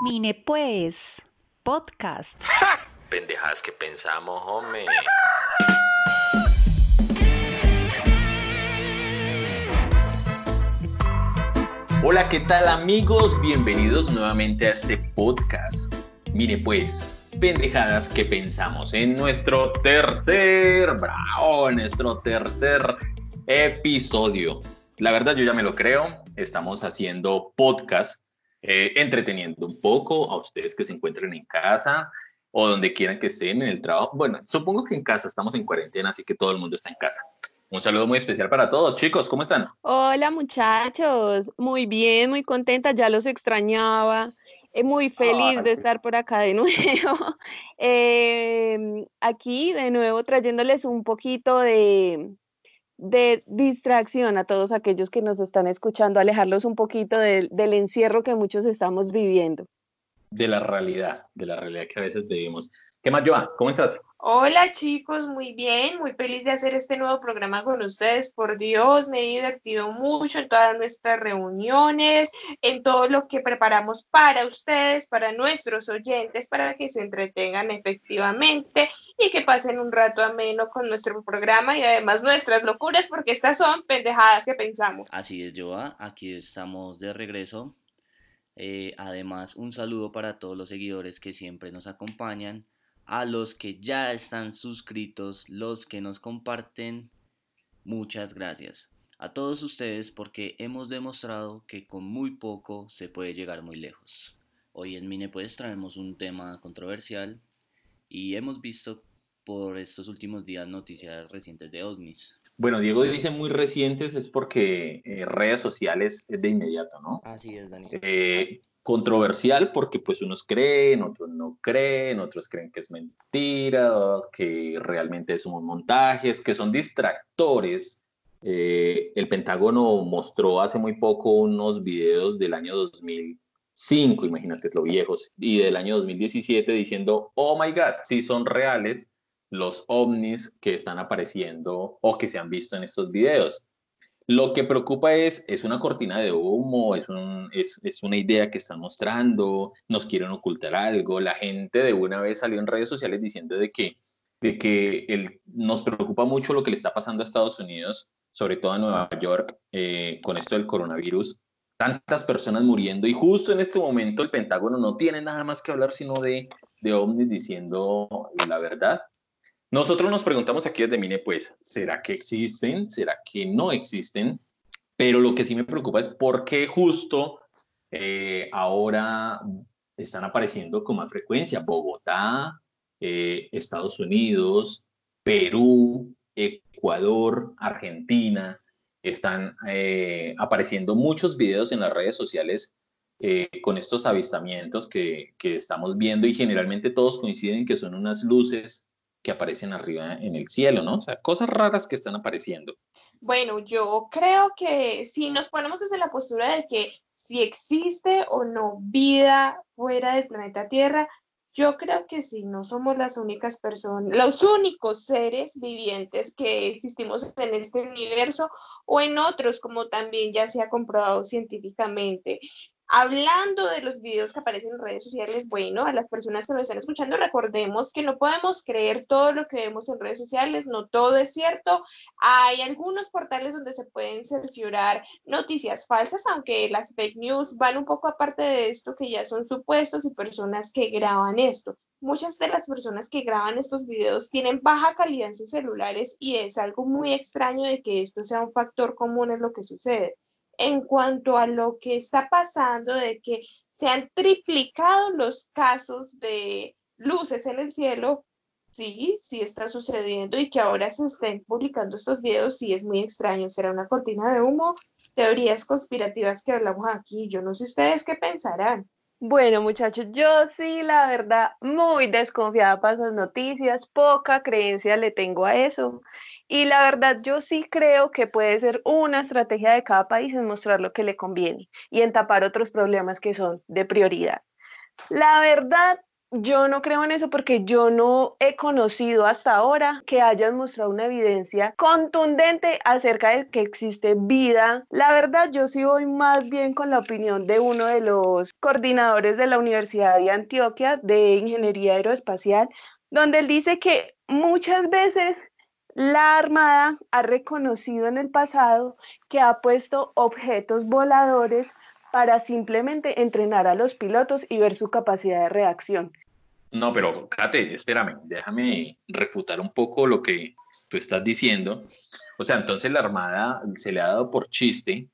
Mine, pues, podcast. ¡Ja! Pendejadas que pensamos, hombre. Hola, ¿qué tal, amigos? Bienvenidos nuevamente a este podcast. Mire, pues, pendejadas que pensamos en nuestro tercer episodio. La verdad, yo ya me lo creo. Estamos haciendo podcast, entreteniendo un poco a ustedes que se encuentren en casa o donde quieran que estén, en el trabajo. Bueno, supongo que en casa, estamos en cuarentena, así que todo el mundo está en casa. Un saludo muy especial para todos. Chicos, ¿cómo están? Hola, muchachos. Muy bien, muy contenta. Ya los extrañaba. Muy feliz de estar por acá de nuevo. Aquí de nuevo trayéndoles un poquito de distracción a todos aquellos que nos están escuchando, alejarlos un poquito del encierro que muchos estamos viviendo. De la realidad que a veces vivimos. ¿Qué más, Joan? ¿Cómo estás? Hola, chicos, muy bien, muy feliz de hacer este nuevo programa con ustedes. Por Dios, me he divertido mucho en todas nuestras reuniones, en todo lo que preparamos para ustedes, para nuestros oyentes, para que se entretengan efectivamente y que pasen un rato ameno con nuestro programa y además nuestras locuras, porque estas son pendejadas que pensamos. Así es, Joa, aquí estamos de regreso. Además, un saludo para todos los seguidores que siempre nos acompañan, a los que ya están suscritos, los que nos comparten, muchas gracias a todos ustedes, porque hemos demostrado que con muy poco se puede llegar muy lejos. Hoy en Mine pues traemos un tema controversial y hemos visto por estos últimos días noticias recientes de ovnis. Bueno, Diego dice muy recientes, es porque redes sociales es de inmediato, ¿no? Así es, Daniel. Controversial porque pues unos creen, otros no creen, otros creen que es mentira, que realmente son montajes, que son distractores. El Pentágono mostró hace muy poco unos videos del año 2005, imagínate lo viejos, y del año 2017 diciendo, oh my God, sí son reales los ovnis que están apareciendo o que se han visto en estos videos. Lo que preocupa es una cortina de humo, es una idea que están mostrando, nos quieren ocultar algo. La gente de una vez salió en redes sociales diciendo de que nos preocupa mucho lo que le está pasando a Estados Unidos, sobre todo a Nueva York, con esto del coronavirus. Tantas personas muriendo y justo en este momento el Pentágono no tiene nada más que hablar sino de ovnis diciendo la verdad. Nosotros nos preguntamos aquí desde Mine, pues, ¿será que existen? ¿Será que no existen? Pero lo que sí me preocupa es por qué justo ahora están apareciendo con más frecuencia. Bogotá, Estados Unidos, Perú, Ecuador, Argentina. Están apareciendo muchos videos en las redes sociales con estos avistamientos que estamos viendo, y generalmente todos coinciden que son unas luces que aparecen arriba en el cielo, ¿no? O sea, cosas raras que están apareciendo. Bueno, yo creo que si nos ponemos desde la postura de que si existe o no vida fuera del planeta Tierra, yo creo que sí, no somos las únicas personas, los únicos seres vivientes que existimos en este universo o en otros, como también ya se ha comprobado científicamente. Hablando de los videos que aparecen en redes sociales, bueno, a las personas que nos están escuchando, recordemos que no podemos creer todo lo que vemos en redes sociales, no todo es cierto. Hay algunos portales donde se pueden cerciorar noticias falsas, aunque las fake news van un poco aparte de esto, que ya son supuestos y personas que graban esto. Muchas de las personas que graban estos videos tienen baja calidad en sus celulares y es algo muy extraño de que esto sea un factor común en lo que sucede. En cuanto a lo que está pasando, de que se han triplicado los casos de luces en el cielo, sí está sucediendo, y que ahora se estén publicando estos videos, sí es muy extraño. ¿Será una cortina de humo? Teorías conspirativas que hablamos aquí, yo no sé ustedes qué pensarán. Bueno, muchachos, yo sí, la verdad, muy desconfiada para esas noticias, poca creencia le tengo a eso. Y la verdad, yo sí creo que puede ser una estrategia de cada país en mostrar lo que le conviene y en tapar otros problemas que son de prioridad. La verdad, Yo no creo en eso porque yo no he conocido hasta ahora que hayan mostrado una evidencia contundente acerca de que existe vida. La verdad, yo sí voy más bien con la opinión de uno de los coordinadores de la Universidad de Antioquia de Ingeniería Aeroespacial, donde él dice que muchas veces la Armada ha reconocido en el pasado que ha puesto objetos voladores para simplemente entrenar a los pilotos y ver su capacidad de reacción. No, pero Kate, espérame, déjame refutar un poco lo que tú estás diciendo. O sea, entonces la Armada se le ha dado por chiste,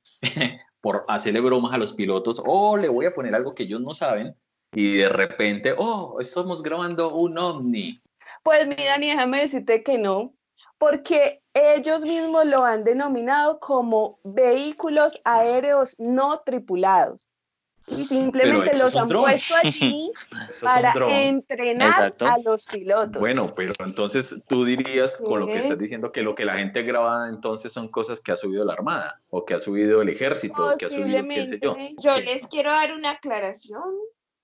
por hacerle bromas a los pilotos, o le voy a poner algo que ellos no saben, y de repente, oh, estamos grabando un ovni. Pues mira, ni déjame decirte que no, porque ellos mismos lo han denominado como vehículos aéreos no tripulados. Y simplemente los han puesto allí para entrenar Exacto. a los pilotos. Bueno, pero entonces tú dirías con lo que estás diciendo que lo que la gente graba entonces son cosas que ha subido la Armada, o que ha subido el Ejército, o que ha subido quién sé yo. Yo les quiero dar una aclaración.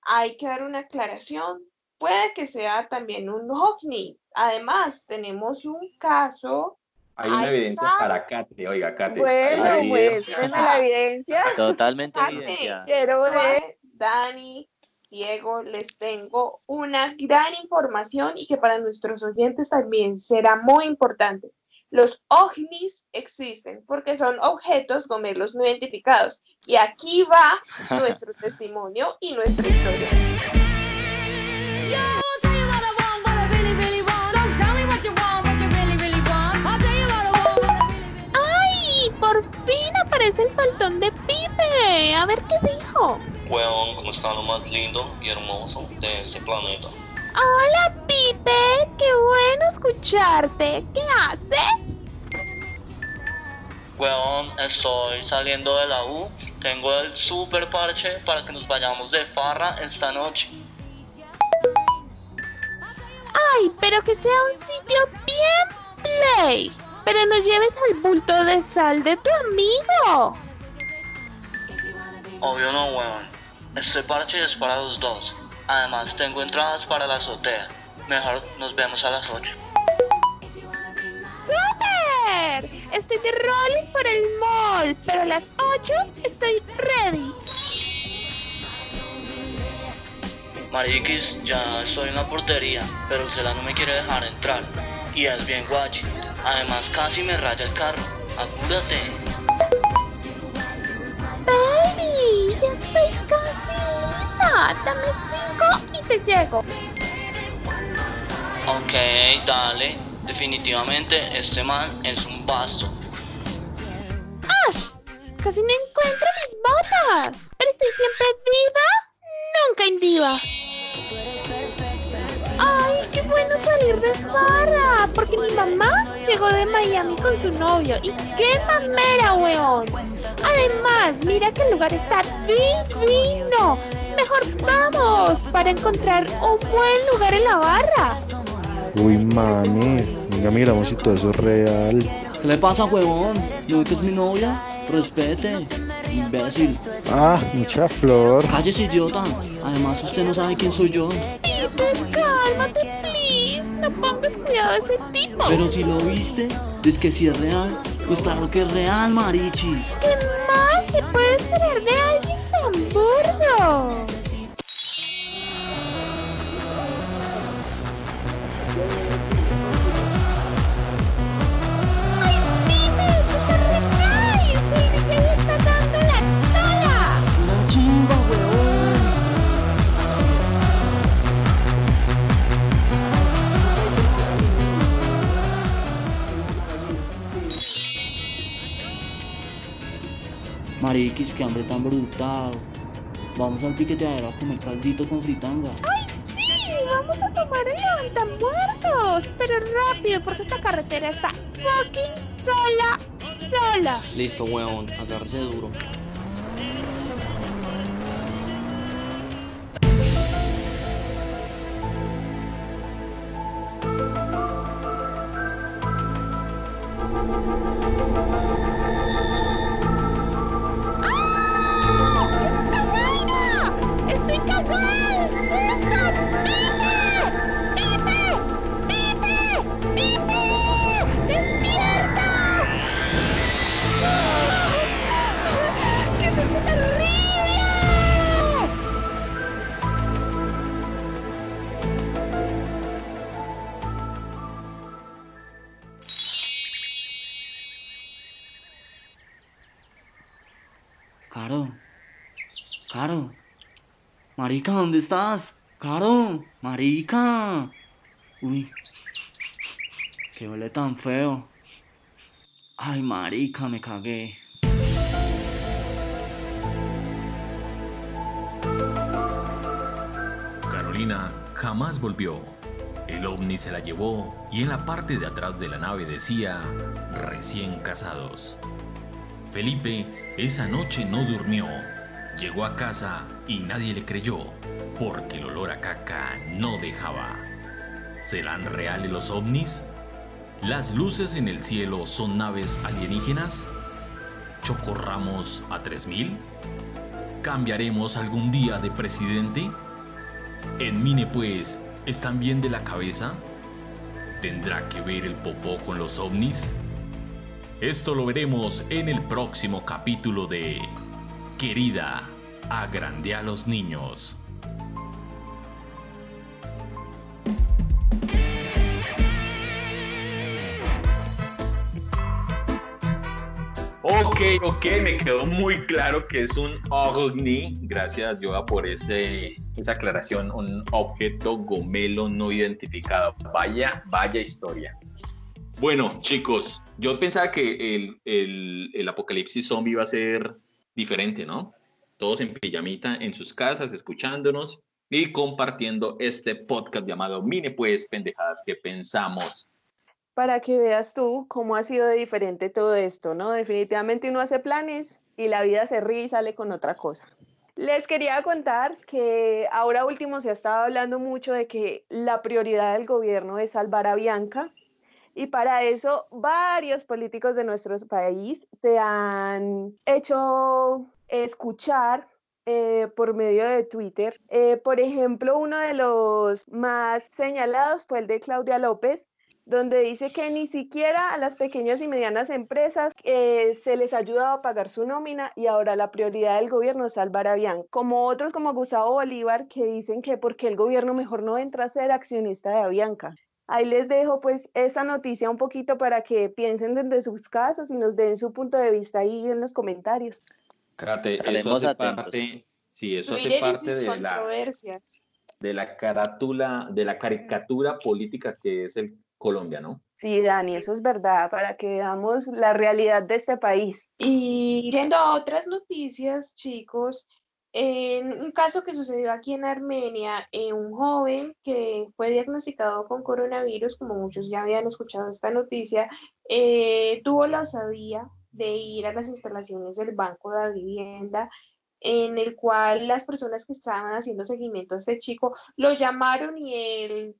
Hay que dar una aclaración. Puede que sea también un ovni. Además, tenemos un caso. Hay una evidencia para Kate. Oiga, Kate. Bueno, pues, ¿tiene la evidencia? Totalmente Kate, evidencia. Quiero ver, Dani, Diego, les tengo una gran información y que para nuestros oyentes también será muy importante. Los ovnis existen porque son objetos gomelos no identificados. Y aquí va nuestro testimonio y nuestra historia. ¡Ay! ¡Por fin aparece el faltón de Pipe! A ver qué dijo. Weón, como está lo más lindo y hermoso de este planeta. ¡Hola, Pipe! ¡Qué bueno escucharte! ¿Qué haces? Weón, estoy saliendo de la U. Tengo el super parche para que nos vayamos de farra esta noche. ¡Ay, pero que sea un sitio bien play! ¡Pero no lleves al bulto de sal de tu amigo! Obvio no, weón. Este parche es para los dos. Además, tengo entradas para la azotea. Mejor nos vemos a las 8. ¡Súper! Estoy de rollis por el mall, pero a las 8 estoy ready. Mariquis, ya estoy en la portería, pero Cela no me quiere dejar entrar. Y es bien guachi. Además, casi me raya el carro. Apúrate. Baby, ya estoy casi lista. Dame 5 y te llego. Ok, dale. Definitivamente este man es un basto. ¡Ash! Casi no encuentro mis botas. Pero estoy siempre viva. Nunca indiva. Ay, qué bueno salir de farra, porque mi mamá llegó de Miami con su novio. Y qué mamera, weón. Además, mira que el lugar está divino. Mejor vamos para encontrar un buen lugar en la barra. Uy, mami, venga, miramos si todo eso es real. ¿Qué le pasa, huevón? ¿No ves que es mi novia? Respete. Imbécil. Ah, mucha flor. Cállese, idiota. Además, usted no sabe quién soy yo. Pipe, cálmate, please. No pongas cuidado a ese tipo. Pero si lo viste, es que si es real, pues claro que es real, marichis. ¿Qué más se puede esperar de alguien tan burdo? Mariquis, que hambre tan brutal. Vamos al piqueteadero a comer caldito con fritanga. ¡Ay, sí! Vamos a tomar el levantamuertos. Pero rápido, porque esta carretera está fucking sola. Listo, weón, agárrese duro. ¡Estoy cagada! ¡Susto! Marica, ¿dónde estás? Caro, marica. Uy, que huele tan feo. Ay, marica, me cagué. Carolina jamás volvió. El ovni se la llevó y en la parte de atrás de la nave decía: recién casados. Felipe esa noche no durmió. Llegó a casa y nadie le creyó, porque el olor a caca no dejaba. ¿Serán reales los ovnis? ¿Las luces en el cielo son naves alienígenas? ¿Chocorramos a 3000? ¿Cambiaremos algún día de presidente? ¿En Mine, pues, están bien de la cabeza? ¿Tendrá que ver el popó con los ovnis? Esto lo veremos en el próximo capítulo de Querida, agrandé a los niños. Ok, me quedó muy claro que es un ovni. Gracias, Yoga, por esa aclaración. Un objeto gomelo no identificado. Vaya historia. Bueno, chicos, yo pensaba que el apocalipsis zombie iba a ser diferente, ¿no? Todos en pijamita en sus casas, escuchándonos y compartiendo este podcast llamado Mine, pues, pendejadas que pensamos. Para que veas tú cómo ha sido de diferente todo esto, ¿no? Definitivamente uno hace planes y la vida se ríe y sale con otra cosa. Les quería contar que ahora último se ha estado hablando mucho de que la prioridad del gobierno es salvar a Avianca. Y para eso, varios políticos de nuestro país se han hecho escuchar por medio de Twitter. Por ejemplo, uno de los más señalados fue el de Claudia López, donde dice que ni siquiera a las pequeñas y medianas empresas se les ayudaba a pagar su nómina y ahora la prioridad del gobierno es salvar a Avianca. Como otros como Gustavo Bolívar, que dicen que porque el gobierno mejor no entra a ser accionista de Avianca. Ahí les dejo pues esta noticia un poquito para que piensen desde sus casos y nos den su punto de vista ahí en los comentarios. Cállate, eso hace parte, sí, eso hace parte de la carátula, de la caricatura política que es el Colombia, ¿no? Sí, Dani, eso es verdad, para que veamos la realidad de este país. Y yendo a otras noticias, chicos, en un caso que sucedió aquí en Armenia, un joven que fue diagnosticado con coronavirus, como muchos ya habían escuchado esta noticia, tuvo la osadía de ir a las instalaciones del Banco de Vivienda, en el cual las personas que estaban haciendo seguimiento a este chico lo llamaron y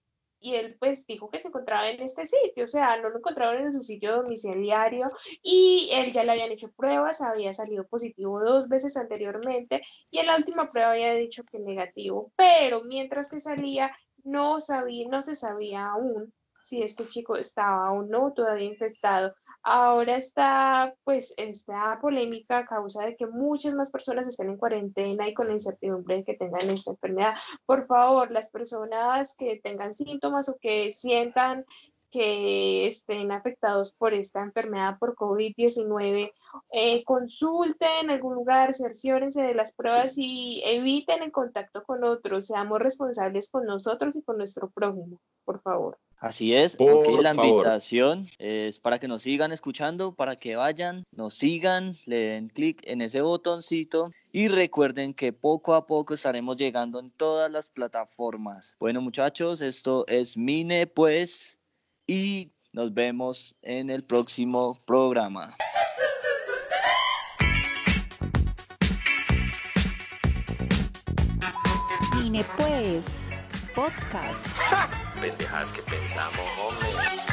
él pues dijo que se encontraba en este sitio, o sea, no lo encontraron en su sitio domiciliario y él ya le habían hecho pruebas, había salido positivo 2 veces anteriormente y en la última prueba había dicho que negativo, pero mientras que salía no se sabía aún si este chico estaba o no todavía infectado. Ahora está pues esta polémica a causa de que muchas más personas estén en cuarentena y con la incertidumbre de que tengan esta enfermedad. Por favor, las personas que tengan síntomas o que sientan que estén afectados por esta enfermedad, por COVID-19, consulten en algún lugar, cerciórense de las pruebas y eviten el contacto con otros. Seamos responsables con nosotros y con nuestro prójimo, por favor. Así es, aquí la invitación es para que nos sigan escuchando, para que vayan, nos sigan, le den clic en ese botoncito y recuerden que poco a poco estaremos llegando en todas las plataformas. Bueno, muchachos, esto es Mine, pues, y nos vemos en el próximo programa. Mine, pues, podcast. Pendejadas que pensamos, hombre.